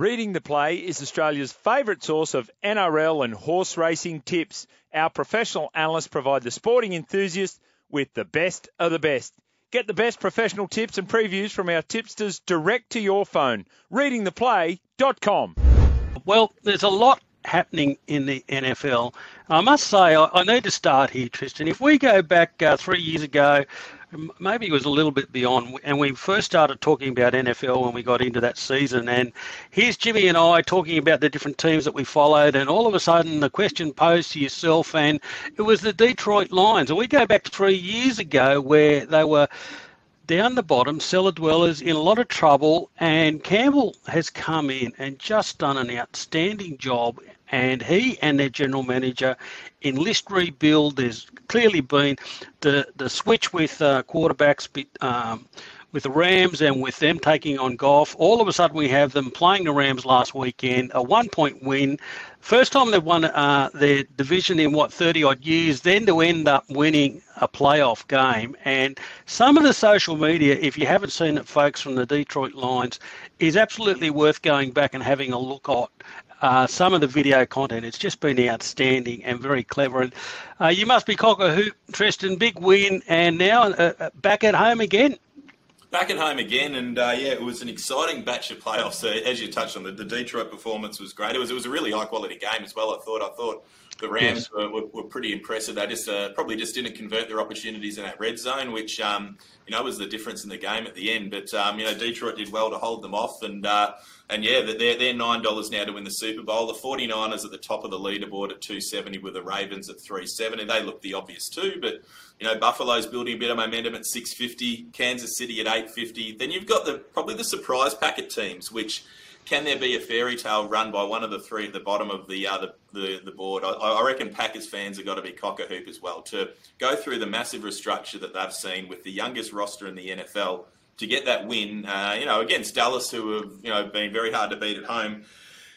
Reading the Play is Australia's favourite source of NRL and horse racing tips. Our professional analysts provide the sporting enthusiast with the best of the best. Get the best professional tips and previews from our tipsters direct to your phone. ReadingThePlay.com. Well, there's a lot happening in the NFL. I must say, I need to start here, Tristan. If we go back 3 years ago, maybe it was a little bit beyond, and we first started talking about NFL when we got into that season, and here's Jimmy and I talking about the different teams that we followed, and all of a sudden the question posed to yourself, and it was the Detroit Lions. And we go back 3 years ago where they were down the bottom, cellar dwellers, in a lot of trouble, and Campbell has come in and just done an outstanding job, and he and their general manager in list rebuild. There's clearly been the switch with quarterbacks with the Rams and with them taking on Goff. All of a sudden we have them playing the Rams last weekend, a one-point win. First time they've won their division in, 30-odd years, then to end up winning a playoff game. And some of the social media, if you haven't seen it, folks, from the Detroit Lions, is absolutely worth going back and having a look at. Some of the video content, it's just been outstanding and very clever. And you must be cock-a-hoop, Tristan. Big win, and now back at home again. Back at home again, and yeah, it was an exciting batch of playoffs. So as you touched on, the Detroit performance was great. It was a really high-quality game as well, I thought. I thought the Rams were pretty impressive. They just probably just didn't convert their opportunities in that red zone, which was the difference in the game at the end. But Detroit did well to hold them off, and yeah, they're $9 now to win the Super Bowl. The 49ers at the top of the leaderboard at $270, with the Ravens at $370. They look the obvious too, but Buffalo's building a bit of momentum at $650, Kansas City at $850. Then you've got probably the surprise packet teams, which, can there be a fairy tale run by one of the three at the bottom of the board? I reckon Packers fans have got to be cock-a-hoop as well to go through the massive restructure that they've seen with the youngest roster in the NFL to get that win, against Dallas, who have been very hard to beat at home.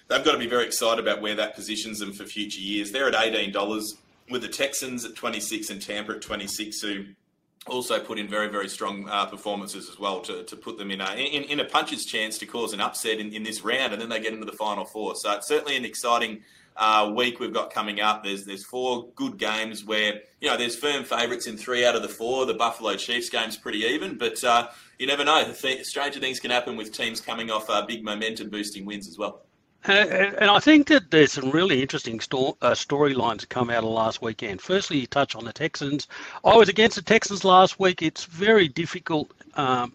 They've got to be very excited about where that positions them for future years. They're at $18 with the Texans at $26 and Tampa at $26, who also put in very, very strong performances as well to put them in a puncher's chance to cause an upset in this round, and then they get into the Final Four. So it's certainly an exciting week we've got coming up. There's four good games where there's firm favourites in three out of the four. The Buffalo Chiefs game's pretty even, but you never know. Stranger things can happen with teams coming off big momentum-boosting wins as well. And I think that there's some really interesting storylines that come out of last weekend. Firstly, you touch on the Texans. I was against the Texans last week. It's very difficult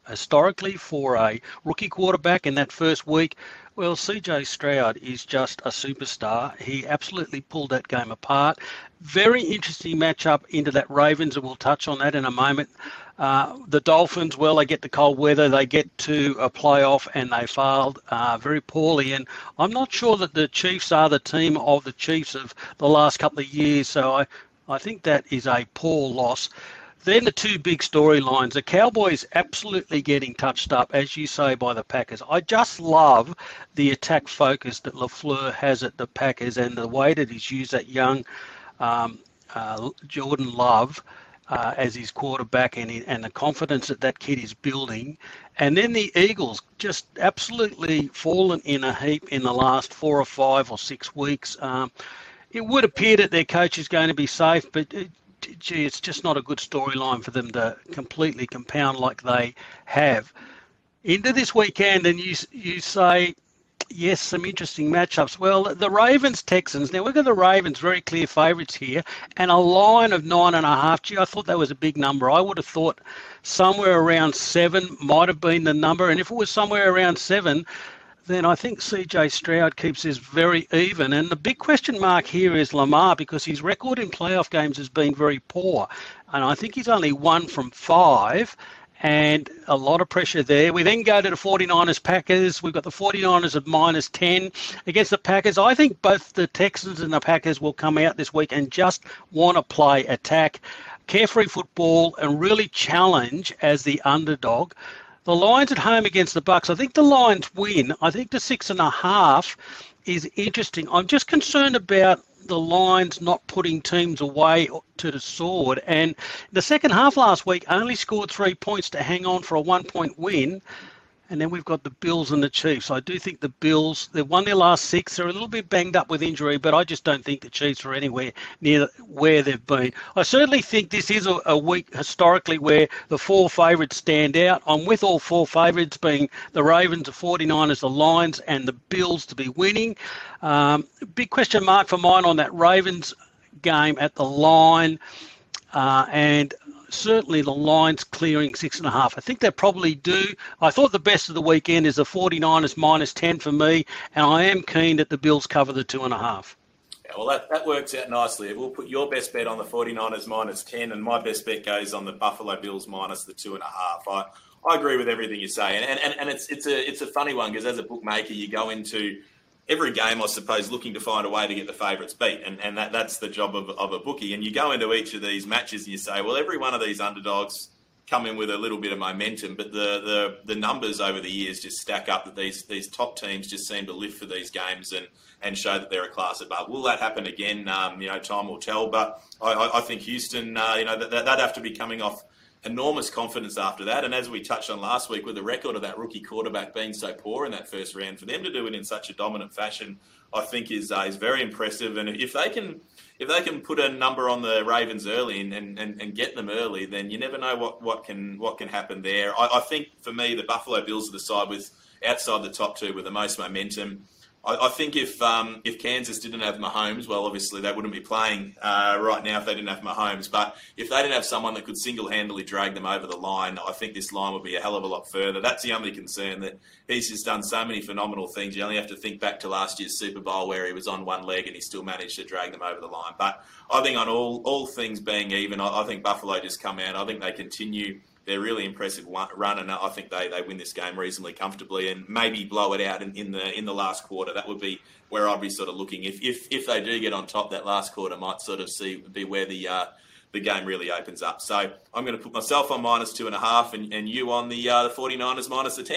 historically for a rookie quarterback in that first week. Well, C.J. Stroud is just a superstar. He absolutely pulled that game apart. Very interesting matchup into that Ravens, and we'll touch on that in a moment. The Dolphins, well, they get the cold weather, they get to a playoff, and they failed very poorly. And I'm not sure that the Chiefs are the team of the Chiefs of the last couple of years, so I think that is a poor loss. Then the two big storylines, the Cowboys absolutely getting touched up, as you say, by the Packers. I just love the attack focus that LaFleur has at the Packers and the way that he's used that young Jordan Love as his quarterback, and the confidence that kid is building. And then the Eagles just absolutely fallen in a heap in the last 4 or 5 or 6 weeks. It would appear that their coach is going to be safe, but it's just not a good storyline for them to completely compound like they have. Into this weekend, and you say, yes, some interesting matchups. Well, the Ravens-Texans. Now, we've got the Ravens, very clear favourites here, and a line of 9.5. Gee, I thought that was a big number. I would have thought somewhere around 7 might have been the number, and if it was somewhere around 7, then I think C.J. Stroud keeps this very even. And the big question mark here is Lamar, because his record in playoff games has been very poor. And I think he's only 1 from 5, and a lot of pressure there. We then go to the 49ers Packers. We've got the 49ers at -10 against the Packers. I think both the Texans and the Packers will come out this week and just want to play attack, carefree football, and really challenge as the underdog. The Lions at home against the Bucks. I think the Lions win. I think the 6.5 is interesting. I'm just concerned about the Lions not putting teams away to the sword. And the second half last week only scored 3 points to hang on for a 1-point win. And then we've got the Bills and the Chiefs. I do think the Bills, they've won their last six. They're a little bit banged up with injury, but I just don't think the Chiefs are anywhere near where they've been. I certainly think this is a week historically where the four favourites stand out. I'm with all four favourites being the Ravens, the 49ers, the Lions and the Bills to be winning. Big question mark for mine on that Ravens game at the line. And certainly the Lions clearing 6.5. I think they probably do. I thought the best of the weekend is the 49ers minus 10 for me, and I am keen that the Bills cover the 2.5. Yeah, well, that works out nicely. We'll put your best bet on the 49ers minus 10, and my best bet goes on the Buffalo Bills minus the 2.5. I agree with everything you say, and it's a funny one because as a bookmaker, you go into every game, I suppose, looking to find a way to get the favourites beat, and that's the job of a bookie. And you go into each of these matches and you say, well, every one of these underdogs come in with a little bit of momentum, but the numbers over the years just stack up that these top teams just seem to live for these games and show that they're a class above. Will that happen again? Time will tell, but I think Houston, they'd have to be coming off enormous confidence after that, and as we touched on last week, with the record of that rookie quarterback being so poor in that first round, for them to do it in such a dominant fashion, I think is very impressive. And if they can put a number on the Ravens early and get them early, then you never know what can happen there. I think for me, the Buffalo Bills are the side with outside the top two with the most momentum. I think if Kansas didn't have Mahomes, well, obviously they wouldn't be playing right now if they didn't have Mahomes. But if they didn't have someone that could single-handedly drag them over the line, I think this line would be a hell of a lot further. That's the only concern, that he's just done so many phenomenal things. You only have to think back to last year's Super Bowl where he was on one leg and he still managed to drag them over the line. But I think on all things being even, I think Buffalo just come out. I think they continue their really impressive run, and I think they win this game reasonably comfortably, and maybe blow it out in the last quarter. That would be where I'd be sort of looking. If they do get on top, that last quarter might sort of be where the game really opens up. So I'm going to put myself on minus 2.5, and you on the 49ers minus the 10.